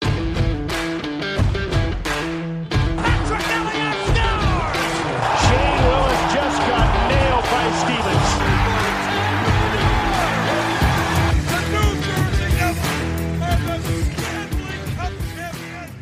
Patrick Elias scores! Shane Willis just got nailed by Stevens. The New Jersey Devils are the Stanley Cup champions.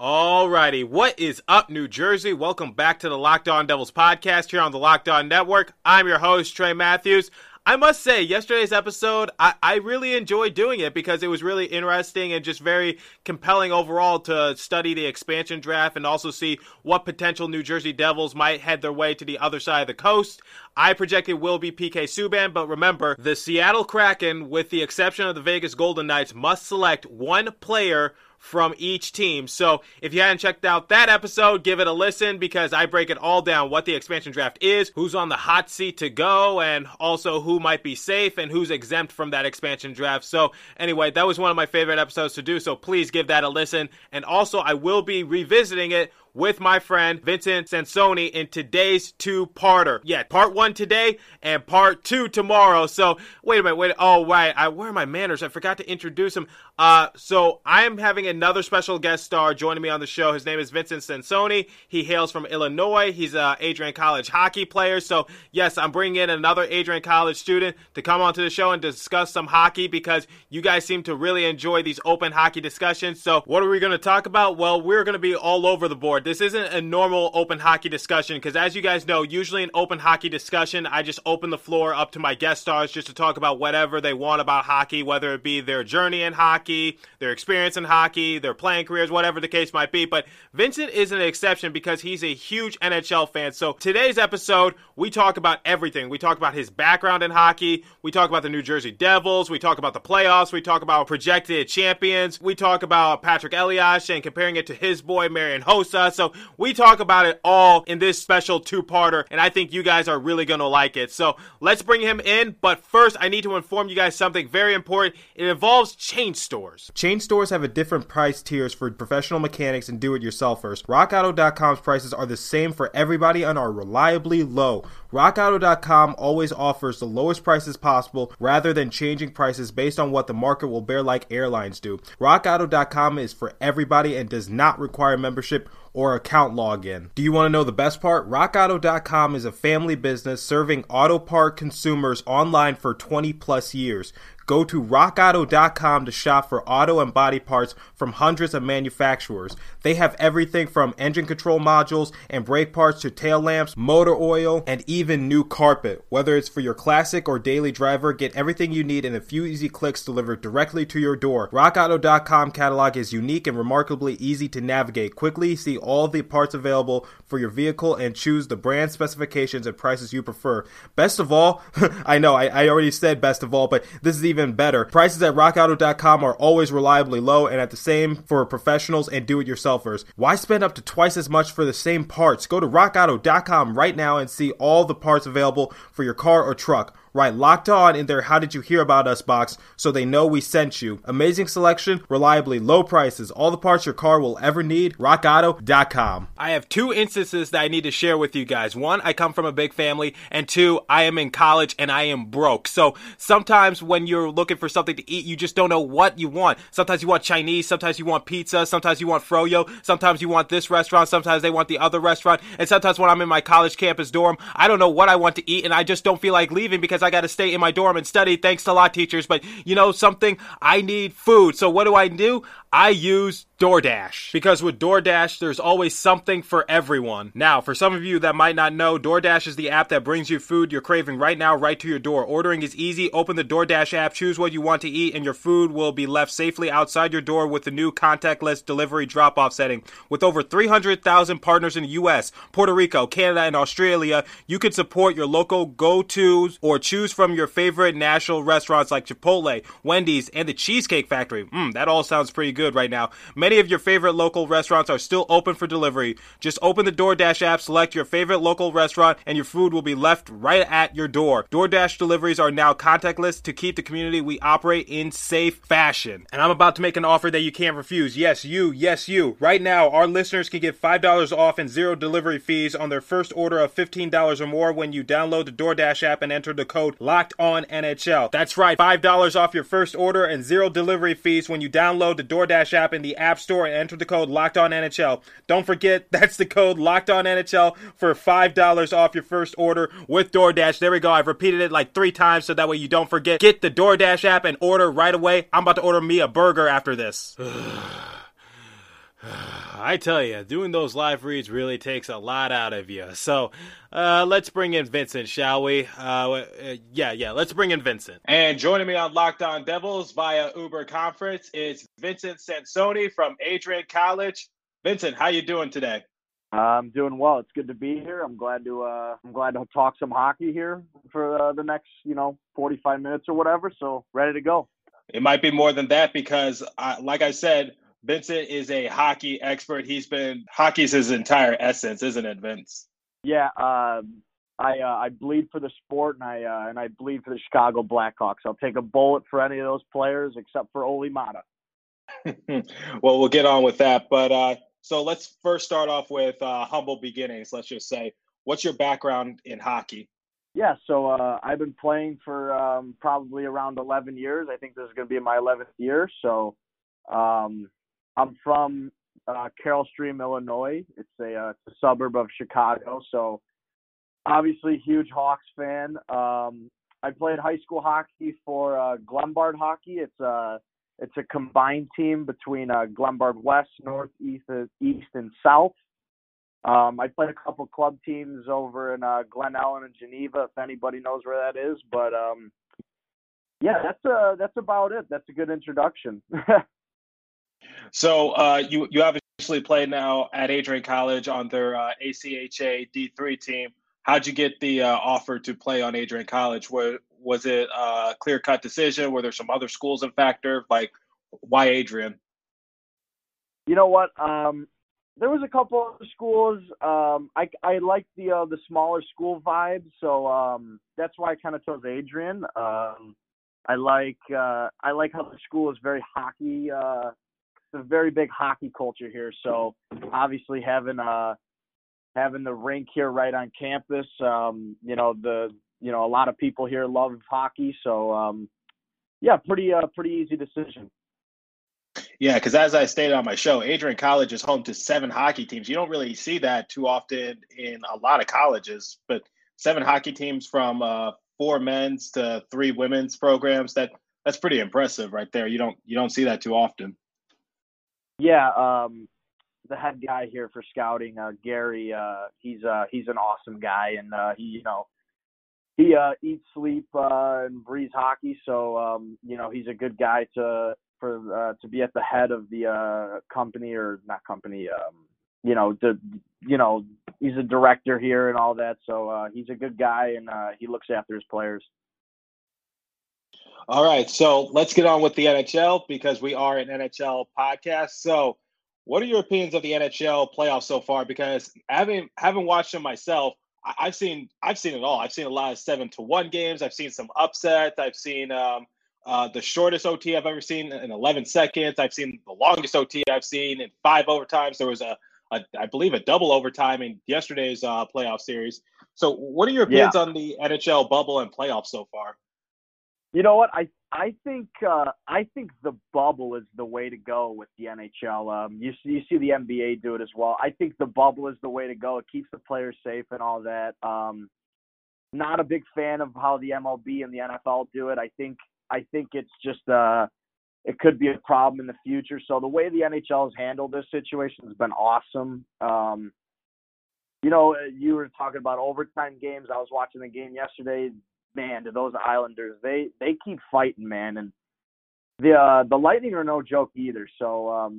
All righty, what is up, New Jersey? Welcome back to the Locked On Devils podcast here on the Locked On Network. I'm your host, Trey Matthews. I must say, yesterday's episode, I really enjoyed doing it because it was really interesting and just very compelling overall to study the expansion draft and also see what potential New Jersey Devils might head their way to the other side of the coast. I project it will be PK Subban, but remember, the Seattle Kraken, with the exception of the Vegas Golden Knights, must select one player from each team. So if you hadn't checked out that episode, give it a listen because I break it all down, what the expansion draft is, who's on the hot seat to go, and also who might be safe and who's exempt from that expansion draft. So anyway, that was one of my favorite episodes to do, so please give that a listen. And also, I will be revisiting it with my friend Vincent Sansoni in today's two-parter. Yeah, part one today and part two tomorrow. So, wait a minute. Oh, right. Where are my manners? I forgot to introduce him. So, I am having another special guest star joining me on the show. His name is Vincent Sansoni. He hails from Illinois. He's an Adrian College hockey player. So, yes, I'm bringing in another Adrian College student to come onto the show and discuss some hockey because you guys seem to really enjoy these open hockey discussions. So, what are we going to talk about? Well, we're going to be all over the board. This isn't a normal open hockey discussion because, as you guys know, usually an open hockey discussion, I just open the floor up to my guest stars just to talk about whatever they want about hockey, whether it be their journey in hockey, their experience in hockey, their playing careers, whatever the case might be. But Vincent is an exception because he's a huge NHL fan. So today's episode, we talk about everything. We talk about his background in hockey. We talk about the New Jersey Devils. We talk about the playoffs. We talk about projected champions. We talk about Patrick Elias and comparing it to his boy, Marian Hossa. So we talk about it all in this special two-parter, and I think you guys are really going to like it. So let's bring him in, but first I need to inform you guys something very important. It involves chain stores. Chain stores have a different price tiers for professional mechanics and do-it-yourselfers. RockAuto.com's prices are the same for everybody and are reliably low. RockAuto.com always offers the lowest prices possible rather than changing prices based on what the market will bear like airlines do. RockAuto.com is for everybody and does not require membership or account login. Do you want to know the best part? RockAuto.com is a family business serving auto part consumers online for 20 plus years. Go to rockauto.com to shop for auto and body parts from hundreds of manufacturers. They have everything from engine control modules and brake parts to tail lamps, motor oil, and even new carpet. Whether it's for your classic or daily driver, get everything you need in a few easy clicks delivered directly to your door. RockAuto.com catalog is unique and remarkably easy to navigate. Quickly see all the parts available for your vehicle and choose the brand, specifications, and prices you prefer. Best of all, I know I already said best of all, but this is even better. Prices at rockauto.com are always reliably low and at the same for professionals and do-it-yourselfers. Why spend up to twice as much for the same parts? Go to rockauto.com right now and see all the parts available for your car or truck. Right, Locked On in their How Did You Hear About Us box so they know we sent you. Amazing selection, reliably low prices, all the parts your car will ever need, rockauto.com. I have two instances that I need to share with you guys. One, I come from a big family, and two, I am in college and I am broke. So sometimes when you're looking for something to eat, you just don't know what you want. Sometimes you want Chinese, sometimes you want pizza, sometimes you want froyo, sometimes you want this restaurant, sometimes they want the other restaurant, and sometimes when I'm in my college campus dorm, I don't know what I want to eat and I just don't feel like leaving because I got to stay in my dorm and study. Thanks to law teachers. But you know something? I need food. So what do? I use DoorDash. Because with DoorDash, there's always something for everyone. Now, for some of you that might not know, DoorDash is the app that brings you food you're craving right now, right to your door. Ordering is easy. Open the DoorDash app, choose what you want to eat, and your food will be left safely outside your door with the new contactless delivery drop-off setting. With over 300,000 partners in the U.S., Puerto Rico, Canada, and Australia, you can support your local go-tos or choose from your favorite national restaurants like Chipotle, Wendy's, and the Cheesecake Factory. That all sounds pretty good. good right now. Many of your favorite local restaurants are still open for delivery. Just open the DoorDash app, select your favorite local restaurant, and your food will be left right at your door. DoorDash deliveries are now contactless to keep the community we operate in safe fashion. And I'm about to make an offer that you can't refuse. Yes, you. Right now, our listeners can get $5 off and zero delivery fees on their first order of $15 or more when you download the DoorDash app and enter the code LOCKEDONNHL. That's right, $5 off your first order and zero delivery fees when you download the DoorDash app in the App Store and enter the code LOCKEDONNHL. Don't forget, that's the code LOCKEDONNHL for $5 off your first order with DoorDash. There we go. I've repeated it like 3 times so that way you don't forget. Get the DoorDash app and order right away. I'm about to order me a burger after this. I tell you, doing those live reads really takes a lot out of you. So, let's bring in Vincent, shall we? Let's bring in Vincent. And joining me on Locked On Devils via Uber Conference is Vincent Sansoni from Adrian College. Vincent, how you doing today? I'm doing well. It's good to be here. I'm glad to talk some hockey here for the next, 45 minutes or whatever. So, ready to go. It might be more than that because, like I said, Vincent is a hockey expert. He's been – hockey's his entire essence, isn't it, Vince? Yeah, I bleed for the sport, and I bleed for the Chicago Blackhawks. I'll take a bullet for any of those players except for Ole Mata. Well, we'll get on with that. But so let's first start off with humble beginnings, let's just say. What's your background in hockey? Yeah, so I've been playing for probably around 11 years. I think this is going to be my 11th year. So I'm from Carroll Stream, Illinois. It's a suburb of Chicago, so obviously huge Hawks fan. I played high school hockey for Glenbard Hockey. It's a combined team between Glenbard West, North, East, and South. I played a couple club teams over in Glen Ellen and Geneva, if anybody knows where that is. But, that's about it. That's a good introduction. So you obviously play now at Adrian College on their ACHA D3 team. How'd you get the offer to play on Adrian College? Was it a clear-cut decision? Were there some other schools in factor? Like, why Adrian? You know what? There was a couple of schools. I like the smaller school vibe, so that's why I kind of chose Adrian. I like how the school is very hockey. It's a very big hockey culture here, so obviously having the rink here right on campus, a lot of people here love hockey, so pretty easy decision. Yeah, because as I stated on my show, Adrian College is home to 7 hockey teams. You don't really see that too often in a lot of colleges, but 7 hockey teams from 4 men's to 3 women's programs. That's pretty impressive right there. You don't see that too often. Yeah, the head guy here for scouting, Gary, he's an awesome guy, and he eats, sleep, and breathes hockey. So he's a good guy to be at the head of the company or not company. He's a director here and all that. So he's a good guy, and he looks after his players. All right, so let's get on with the NHL because we are an NHL podcast. So what are your opinions of the NHL playoffs so far? Because having watched them myself, I've seen it all. I've seen a lot of 7-1 games. I've seen some upsets. I've seen the shortest OT I've ever seen in 11 seconds. I've seen the longest OT I've seen in 5 overtimes. There was, a double overtime in yesterday's playoff series. So what are your opinions on the NHL bubble and playoffs so far? You know what? I think the bubble is the way to go with the NHL. You see the NBA do it as well. I think the bubble is the way to go. It keeps the players safe and all that. Not a big fan of how the MLB and the NFL do it. I think it's just it could be a problem in the future. So the way the NHL has handled this situation has been awesome. You were talking about overtime games. I was watching the game yesterday. Man, to those Islanders, they keep fighting, man, and the Lightning are no joke either. So,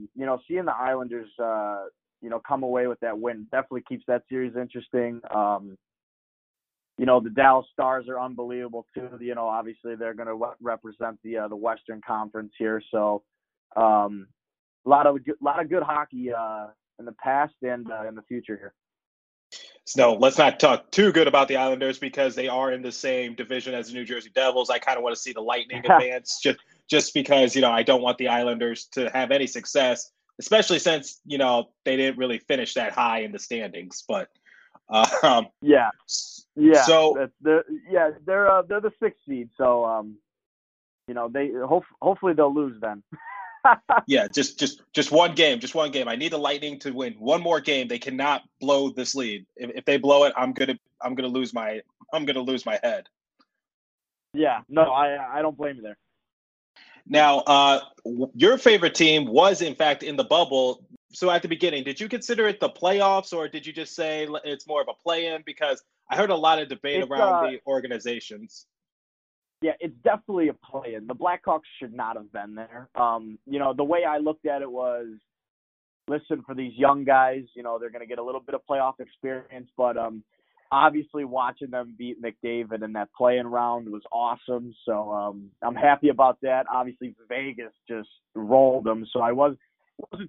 seeing the Islanders, come away with that win definitely keeps that series interesting. The Dallas Stars are unbelievable too. Obviously they're going to represent the Western Conference here. So, a lot of good hockey in the past and in the future here. So let's not talk too good about the Islanders because they are in the same division as the New Jersey Devils. I kind of want to see the Lightning advance just because, you know, I don't want the Islanders to have any success, especially since, you know, they didn't really finish that high in the standings. But so they're the sixth seed. So, you know, they hopefully they'll lose then. Yeah, just one game, I need the Lightning to win one more game. They cannot blow this lead. If they blow it, I'm gonna lose my head. Yeah, no, I don't blame you there. Now, your favorite team was in fact in the bubble. So at the beginning, did you consider it the playoffs, or did you just say it's more of a play-in? Because I heard a lot of debate around the organizations. Yeah, it's definitely a play-in. The Blackhawks should not have been there. You know, the way I looked at it was, listen, for these young guys, you know, they're going to get a little bit of playoff experience. But obviously watching them beat McDavid in that play-in round was awesome. So I'm happy about that. Obviously, Vegas just rolled them. So I wasn't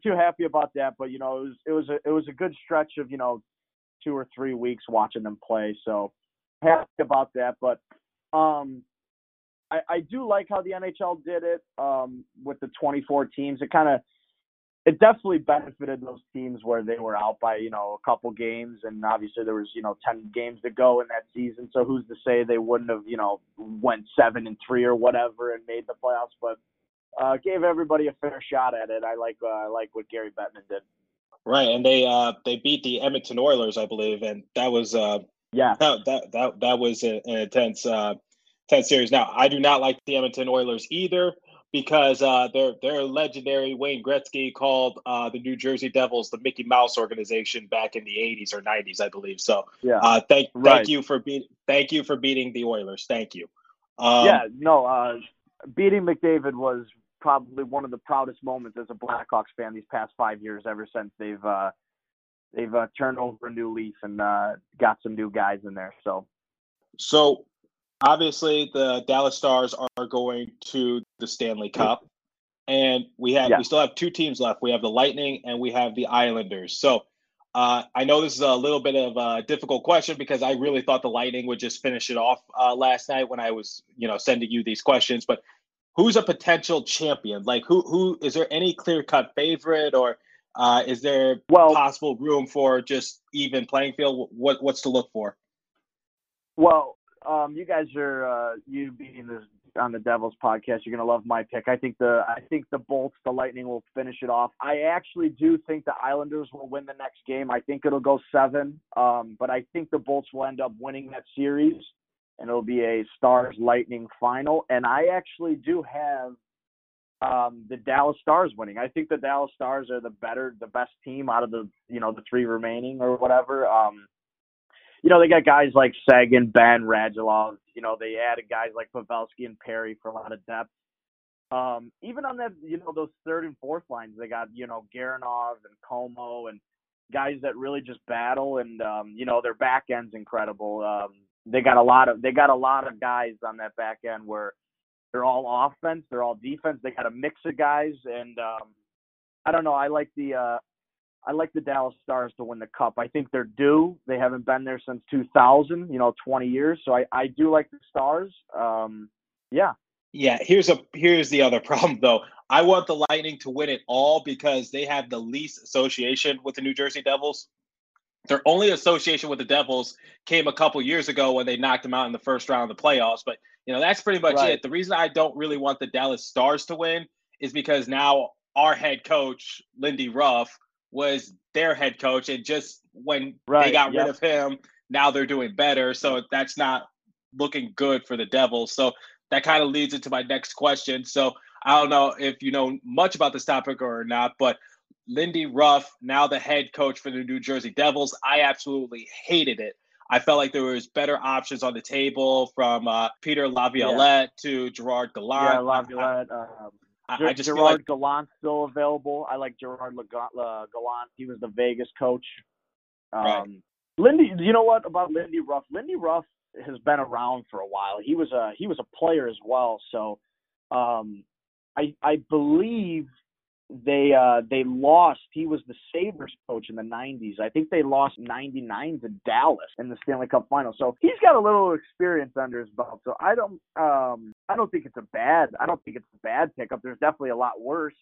too happy about that. But, you know, it was a good stretch of, you know, 2 or 3 weeks watching them play. So happy about that. But I do like how the NHL did it with the 24 teams. It definitely benefited those teams where they were out by, you know, a couple games. And obviously there was, you know, 10 games to go in that season. So who's to say they wouldn't have, you know, went 7-3 or whatever and made the playoffs, but gave everybody a fair shot at it. I like what Gary Bettman did. Right. And they beat the Edmonton Oilers, I believe. And that was, that was an intense, series. Now, I do not like the Edmonton Oilers either because their legendary Wayne Gretzky called the New Jersey Devils the Mickey Mouse organization back in the 80s or 90s, I believe. So, thank you for beating the Oilers. Thank you. Beating McDavid was probably one of the proudest moments as a Blackhawks fan these past 5 years. Ever since they've turned over a new leaf and got some new guys in there. So. Obviously, the Dallas Stars are going to the Stanley Cup, and we still have two teams left. We have the Lightning and we have the Islanders. So I know this is a little bit of a difficult question because I really thought the Lightning would just finish it off last night when I was, you know, sending you these questions. But who's a potential champion? Like, who is there any clear-cut favorite, or is there possible room for just even playing field? What's to look for? Well. You guys are you being this on the Devils podcast. You're gonna love my pick. I think the Bolts, the Lightning will finish it off. I actually do think the Islanders will win the next game. I think it'll go 7, but I think the Bolts will end up winning that series, and it'll be a Stars Lightning final. And I actually do have the Dallas Stars winning. I think the Dallas Stars are the best team out of the, you know, the three remaining or whatever. You know, they got guys like Sagan, Ben, Radulov. You know, they added guys like Pavelski and Perry for a lot of depth. Even on that, you know, those third and fourth lines, they got, you know, Garanov and Como and guys that really just battle. And, you know, their back end's incredible. They got a lot of guys on that back end where they're all offense, they're all defense. They got a mix of guys. And I don't know. I like the Dallas Stars to win the Cup. I think they're due. They haven't been there since 2000, you know, 20 years. So I do like the Stars. Yeah, here's the other problem, though. I want the Lightning to win it all because they have the least association with the New Jersey Devils. Their only association with the Devils came a couple years ago when they knocked them out in the first round of the playoffs. But, you know, that's pretty much it. The reason I don't really want the Dallas Stars to win is because now our head coach, Lindy Ruff, was their head coach, and just when they got rid of him, now they're doing better. So that's not looking good for the Devils. So that kind of leads into my next question. So I don't know if you know much about this topic or not, but Lindy Ruff, now the head coach for the New Jersey Devils, I absolutely hated it. I felt like there was better options on the table, from Peter Laviolette to Gerard Gallant. Yeah, Laviolette. I just Gerard Gallant's still available. I like Gerard Gallant. He was the Vegas coach. Right. Lindy, you know what about Lindy Ruff? Lindy Ruff has been around for a while. He was a player as well. So I believe they lost. He was the Sabres coach in the 90s. I think they lost 99 to Dallas in the Stanley Cup final. So he's got a little experience under his belt. So I don't think it's a bad pickup. There's definitely a lot worse.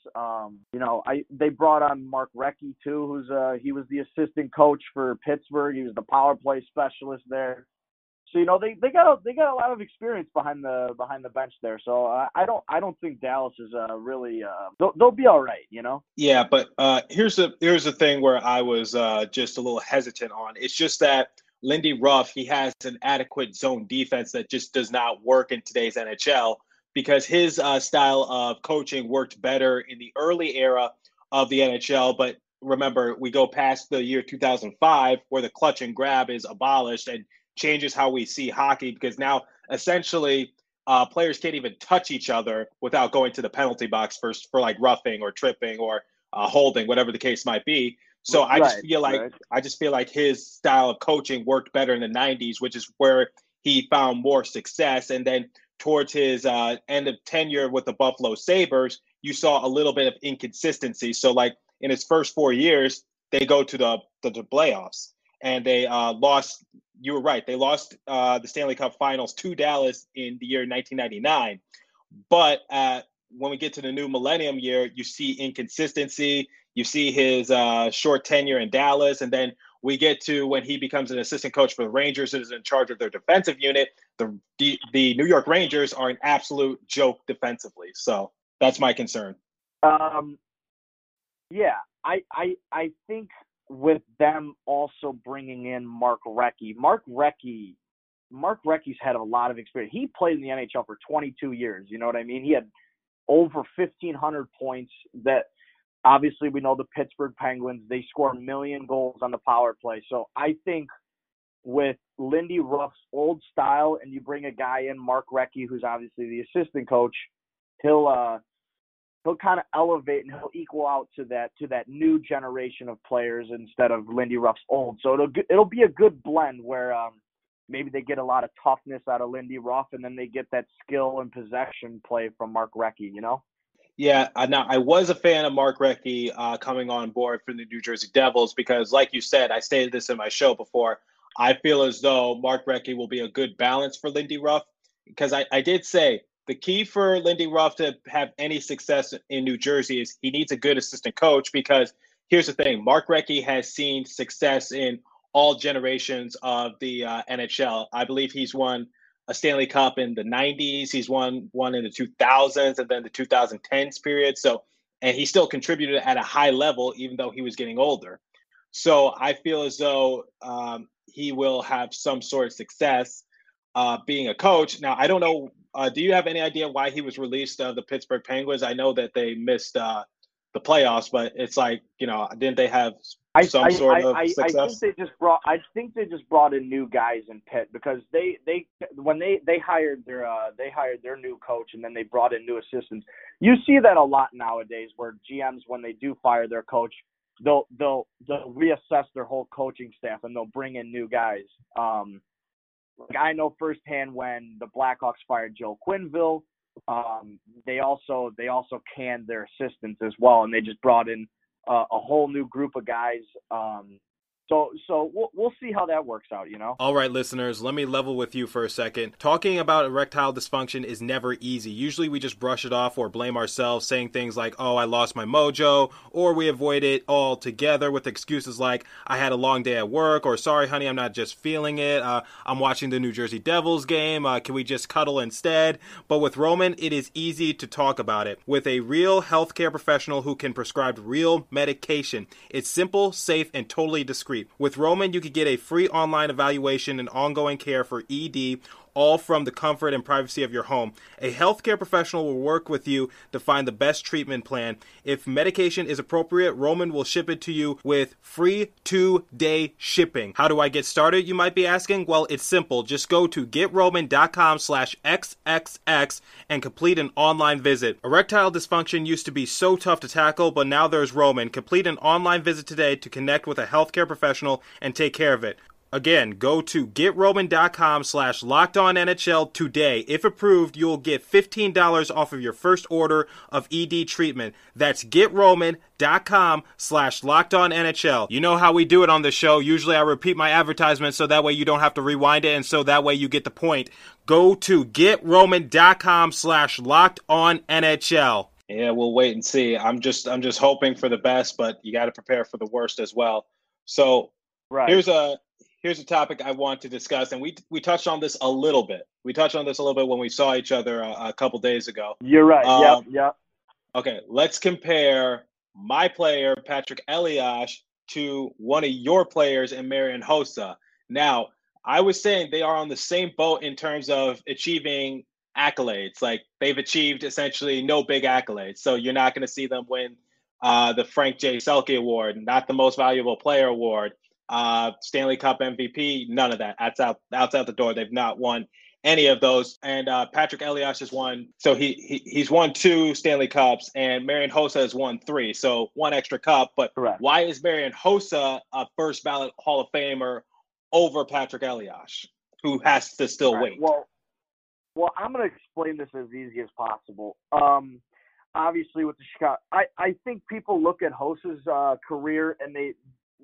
They brought on Mark Recchi too, he was the assistant coach for Pittsburgh. He was the power play specialist there. So they got a lot of experience behind the bench there. So I don't think Dallas is really they'll be all right, you know. Yeah, but here's the thing where I was just a little hesitant on. It's just that Lindy Ruff, he has an adequate zone defense that just does not work in today's NHL because his style of coaching worked better in the early era of the NHL, but remember we go past the year 2005 where the clutch and grab is abolished and changes how we see hockey because now essentially players can't even touch each other without going to the penalty box for like roughing or tripping or holding, whatever the case might be. So I just feel like his style of coaching worked better in the 90s, which is where he found more success. And then towards his end of tenure with the Buffalo Sabres, you saw a little bit of inconsistency. So like in his first 4 years, they go to the playoffs and they lost. You were right. They lost the Stanley Cup Finals to Dallas in the year 1999. But when we get to the new millennium year, you see inconsistency. You see his short tenure in Dallas. And then we get to when he becomes an assistant coach for the Rangers and is in charge of their defensive unit. The New York Rangers are an absolute joke defensively. So that's my concern. I think with them also bringing in Mark Recchi's had a lot of experience. He played in the NHL for 22 years. You know what I mean? He had over 1,500 points. That obviously we know the Pittsburgh Penguins, they score a million goals on the power play. So I think with Lindy Ruff's old style and you bring a guy in, Mark Recchi, who's obviously the assistant coach, he'll kind of elevate and he'll equal out to that new generation of players instead of Lindy Ruff's old. So it'll be a good blend where maybe they get a lot of toughness out of Lindy Ruff and then they get that skill and possession play from Mark Recchi, you know? Yeah, now I was a fan of Mark Recchi coming on board for the New Jersey Devils because, like you said, I stated this in my show before, I feel as though Mark Recchi will be a good balance for Lindy Ruff because I did say the key for Lindy Ruff to have any success in New Jersey is he needs a good assistant coach because here's the thing. Mark Recchi has seen success in all generations of the NHL. I believe he's won a Stanley Cup in the 90s. He's won one in the 2000s and then the 2010s period. So, and he still contributed at a high level, even though he was getting older. So I feel as though he will have some sort of success being a coach. Now, I don't know. Do you have any idea why he was released of the Pittsburgh Penguins? I know that they missed the playoffs, but it's like, you know, didn't they have some sort of success? I think they just brought in new guys in Pitt because when they hired their new coach and then they brought in new assistants. You see that a lot nowadays where GMs, when they do fire their coach, they'll reassess their whole coaching staff and they'll bring in new guys. Like I know firsthand when the Blackhawks fired Joel Quenneville, they also canned their assistants as well, and they just brought in a whole new group of guys. So we'll see how that works out, you know? All right, listeners, let me level with you for a second. Talking about erectile dysfunction is never easy. Usually we just brush it off or blame ourselves, saying things like, oh, I lost my mojo, or we avoid it altogether with excuses like, I had a long day at work, or sorry, honey, I'm not just feeling it. I'm watching the New Jersey Devils game. Can we just cuddle instead? But with Roman, it is easy to talk about it. With a real healthcare professional who can prescribe real medication, it's simple, safe, and totally discreet. With Roman, you could get a free online evaluation and ongoing care for ED, all from the comfort and privacy of your home. A healthcare professional will work with you to find the best treatment plan. If medication is appropriate, Roman will ship it to you with free 2-day shipping. How do I get started, you might be asking? Well, it's simple. Just go to GetRoman.com/XXX and complete an online visit. Erectile dysfunction used to be so tough to tackle, but now there's Roman. Complete an online visit today to connect with a healthcare professional and take care of it. Again, go to GetRoman.com/LockedOnNHL today. If approved, you'll get $15 off of your first order of ED treatment. That's GetRoman.com/LockedOnNHL. You know how we do it on the show. Usually I repeat my advertisement so that way you don't have to rewind it, and so that way you get the point. Go to GetRoman.com/LockedOnNHL. Yeah, we'll wait and see. I'm just hoping for the best, but you got to prepare for the worst as well. So right. Here's a topic I want to discuss, and we touched on this a little bit. We touched on this a little bit when we saw each other a couple days ago. You're right. Yeah. Okay, let's compare my player, Patrick Elias, to one of your players in Marian Hossa. Now, I was saying they are on the same boat in terms of achieving accolades. Like, they've achieved essentially no big accolades, so you're not going to see them win the Frank J. Selke Award, not the Most Valuable Player Award. Stanley Cup MVP, none of that. That's outside the door. They've not won any of those. And Patrick Elias has won. So he's won 2 Stanley Cups, and Marian Hossa has won 3. So one extra cup. But correct. Why is Marian Hossa a first ballot Hall of Famer over Patrick Elias, who has to still wait? Well, I'm going to explain this as easy as possible. Obviously, with the Chicago, I think people look at Hossa's career and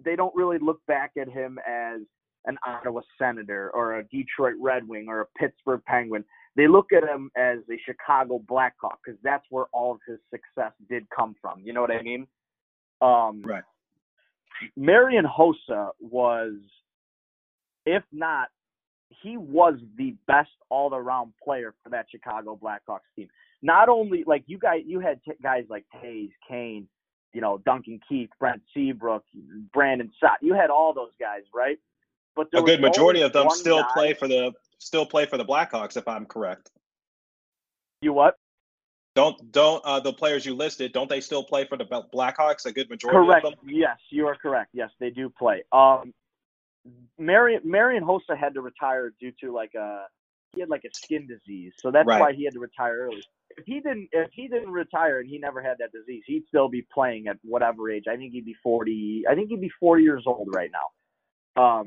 they don't really look back at him as an Ottawa Senator or a Detroit Red Wing or a Pittsburgh Penguin. They look at him as a Chicago Blackhawk because that's where all of his success did come from. You know what I mean? Right. Marian Hossa was, if not, he was the best all-around player for that Chicago Blackhawks team. Not only, like, you had guys like Taves, Kane, you know, Duncan Keith, Brent Seabrook, Brandon Sott. You had all those guys, right? But a good majority of them still play for the Blackhawks, if I'm correct. You what? Don't the players you listed? Don't they still play for the Blackhawks? A good majority of them. Yes, you are correct. Yes, they do play. Marian Hossa had to retire due to he had a skin disease, so that's right. Why he had to retire early. If he didn't retire and he never had that disease, he'd still be playing at whatever age. I think he'd be 40. I think he'd be 40 years old right now.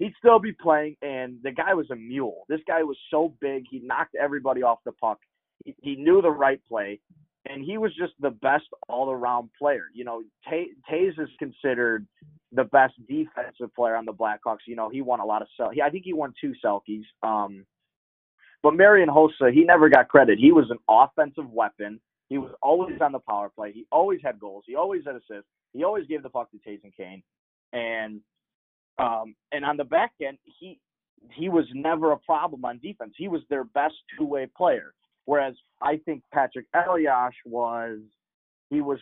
He'd still be playing, and the guy was a mule. This guy was so big, he knocked everybody off the puck. He knew the right play, and he was just the best all-around player. You know, Taves is considered the best defensive player on the Blackhawks. You know, he won a lot of Selkies. I think he won 2 Selkies. But Marian Hossa, he never got credit. He was an offensive weapon. He was always on the power play. He always had goals. He always had assists. He always gave the puck to Taves and Kane. And on the back end, he was never a problem on defense. He was their best two-way player. Whereas I think Patrick Elias was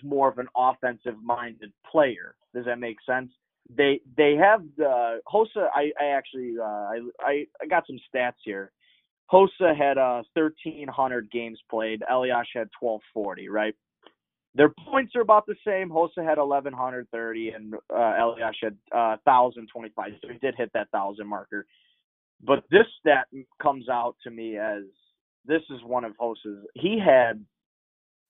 more of an offensive-minded player. Does that make sense? They have the Hossa. I got some stats here. Hossa had 1,300 games played. Elias had 1,240, right? Their points are about the same. Hossa had 1,130, and Elias had 1,025. So he did hit that 1,000 marker. But this stat comes out to me as this is one of Hossa's. He had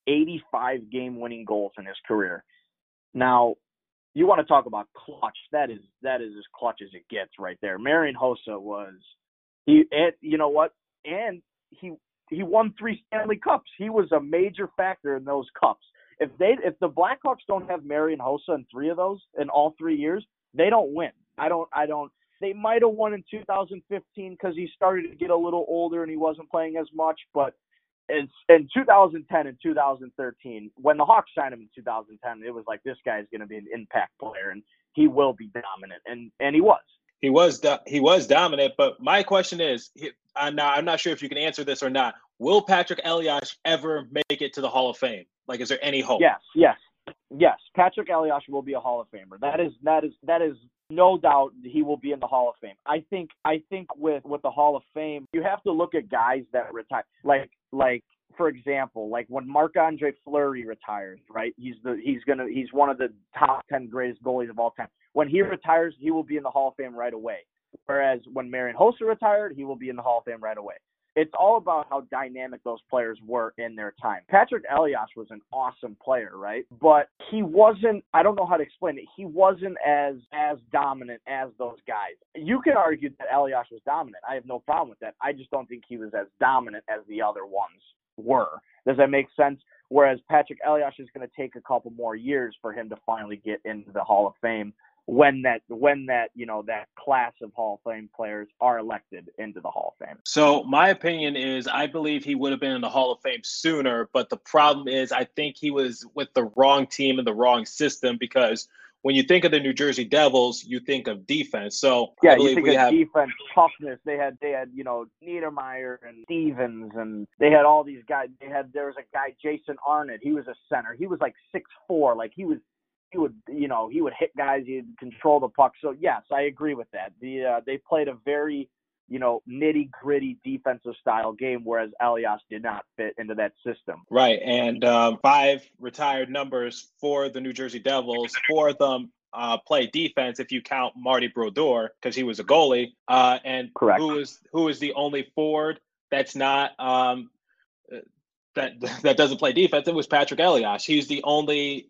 85 game-winning goals in his career. Now, you want to talk about clutch. That is as clutch as it gets right there. Marian Hossa was – you know what? And he won 3 Stanley Cups. He was a major factor in those cups. If the Blackhawks don't have Marian Hossa in 3 of those in all 3 years, they don't win. They might have won in 2015 because he started to get a little older and he wasn't playing as much. But in 2010 and 2013, when the Hawks signed him in 2010, it was like, this guy's going to be an impact player and he will be dominant, and he was. He was dominant, but my question is, I'm not sure if you can answer this or not. Will Patrick Elias ever make it to the Hall of Fame? Like, is there any hope? Yes. Patrick Elias will be a Hall of Famer. That is no doubt. He will be in the Hall of Fame. I think with the Hall of Fame, you have to look at guys that retire. Like for example, like when Marc-Andre Fleury retires, right? He's one of the top 10 greatest goalies of all time. When he retires, he will be in the Hall of Fame right away. Whereas when Marian Hossa retired, he will be in the Hall of Fame right away. it's all about how dynamic those players were in their time. Patrick Elias was an awesome player, right? But he wasn't, I don't know how to explain it, he wasn't as dominant as those guys. You could argue that Elias was dominant. I have no problem with that. I just don't think he was as dominant as the other ones were. Does that make sense? Whereas Patrick Elias is going to take a couple more years for him to finally get into the Hall of Fame when that you know, that class of Hall of Fame players are elected into the Hall of Fame. So my opinion is I believe he would have been in the Hall of Fame sooner, but the problem is I think he was with the wrong team and the wrong system, because when you think of the New Jersey Devils, you think of defense. So yeah, you think of defense, toughness. They had Niedermayer and Stevens, and they had all these guys. There was a guy, Jason Arnott. He was a center. He was like 6'4". Like he would hit guys. He'd control the puck. So yes, I agree with that. They played a very nitty-gritty defensive style game, whereas Elias did not fit into that system. Right, and 5 retired numbers for the New Jersey Devils. 4 of them play defense, if you count Marty Brodeur, because he was a goalie. And correct. Who is the only forward that's not that doesn't play defense? It was Patrick Elias. He's the only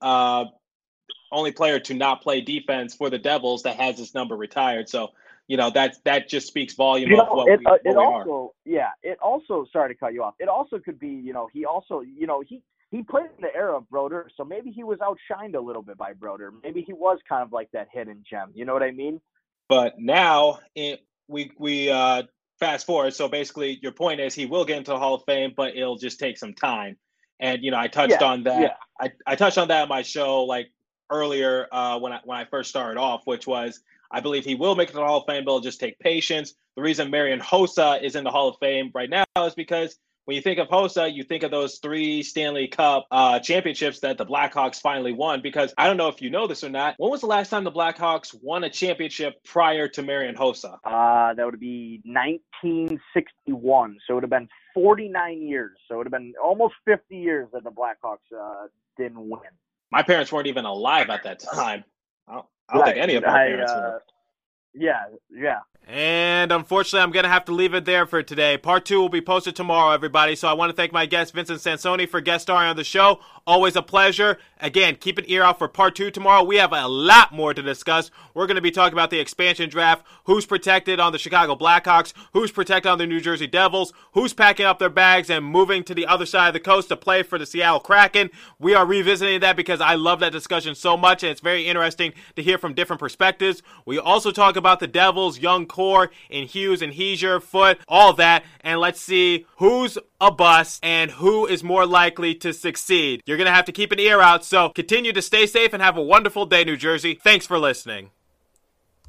player to not play defense for the Devils that has this number retired. So. That just speaks volume of what it, sorry to cut you off. It also could be, he played in the era of Brodeur, so maybe he was outshined a little bit by Brodeur. Maybe he was kind of like that hidden gem. You know what I mean? But now we fast forward. So basically your point is he will get into the Hall of Fame, but it'll just take some time. And, I touched on that. Yeah. I touched on that on my show earlier when I first started off, which was, I believe he will make it to the Hall of Fame, but it'll just take patience. The reason Marian Hossa is in the Hall of Fame right now is because when you think of Hossa, you think of those 3 Stanley Cup championships that the Blackhawks finally won. Because I don't know if you know this or not, when was the last time the Blackhawks won a championship prior to Marian Hossa? That would be 1961. So it would have been 49 years. So it would have been almost 50 years that the Blackhawks didn't win. My parents weren't even alive at that time. I don't think any of my parents were. Yeah. And unfortunately, I'm going to have to leave it there for today. Part 2 will be posted tomorrow, everybody. So I want to thank my guest, Vincent Sansoni, for guest starring on the show. Always a pleasure. Again, keep an ear out for part 2 tomorrow. We have a lot more to discuss. We're going to be talking about the expansion draft, who's protected on the Chicago Blackhawks, who's protected on the New Jersey Devils, who's packing up their bags and moving to the other side of the coast to play for the Seattle Kraken. We are revisiting that because I love that discussion so much, and it's very interesting to hear from different perspectives. We also talk about the Devils, young core, and Hughes and Heiser, Foote, all that, and let's see who's a bust and who is more likely to succeed. You're going to have to keep an ear out, so continue to stay safe and have a wonderful day, New Jersey. Thanks for listening.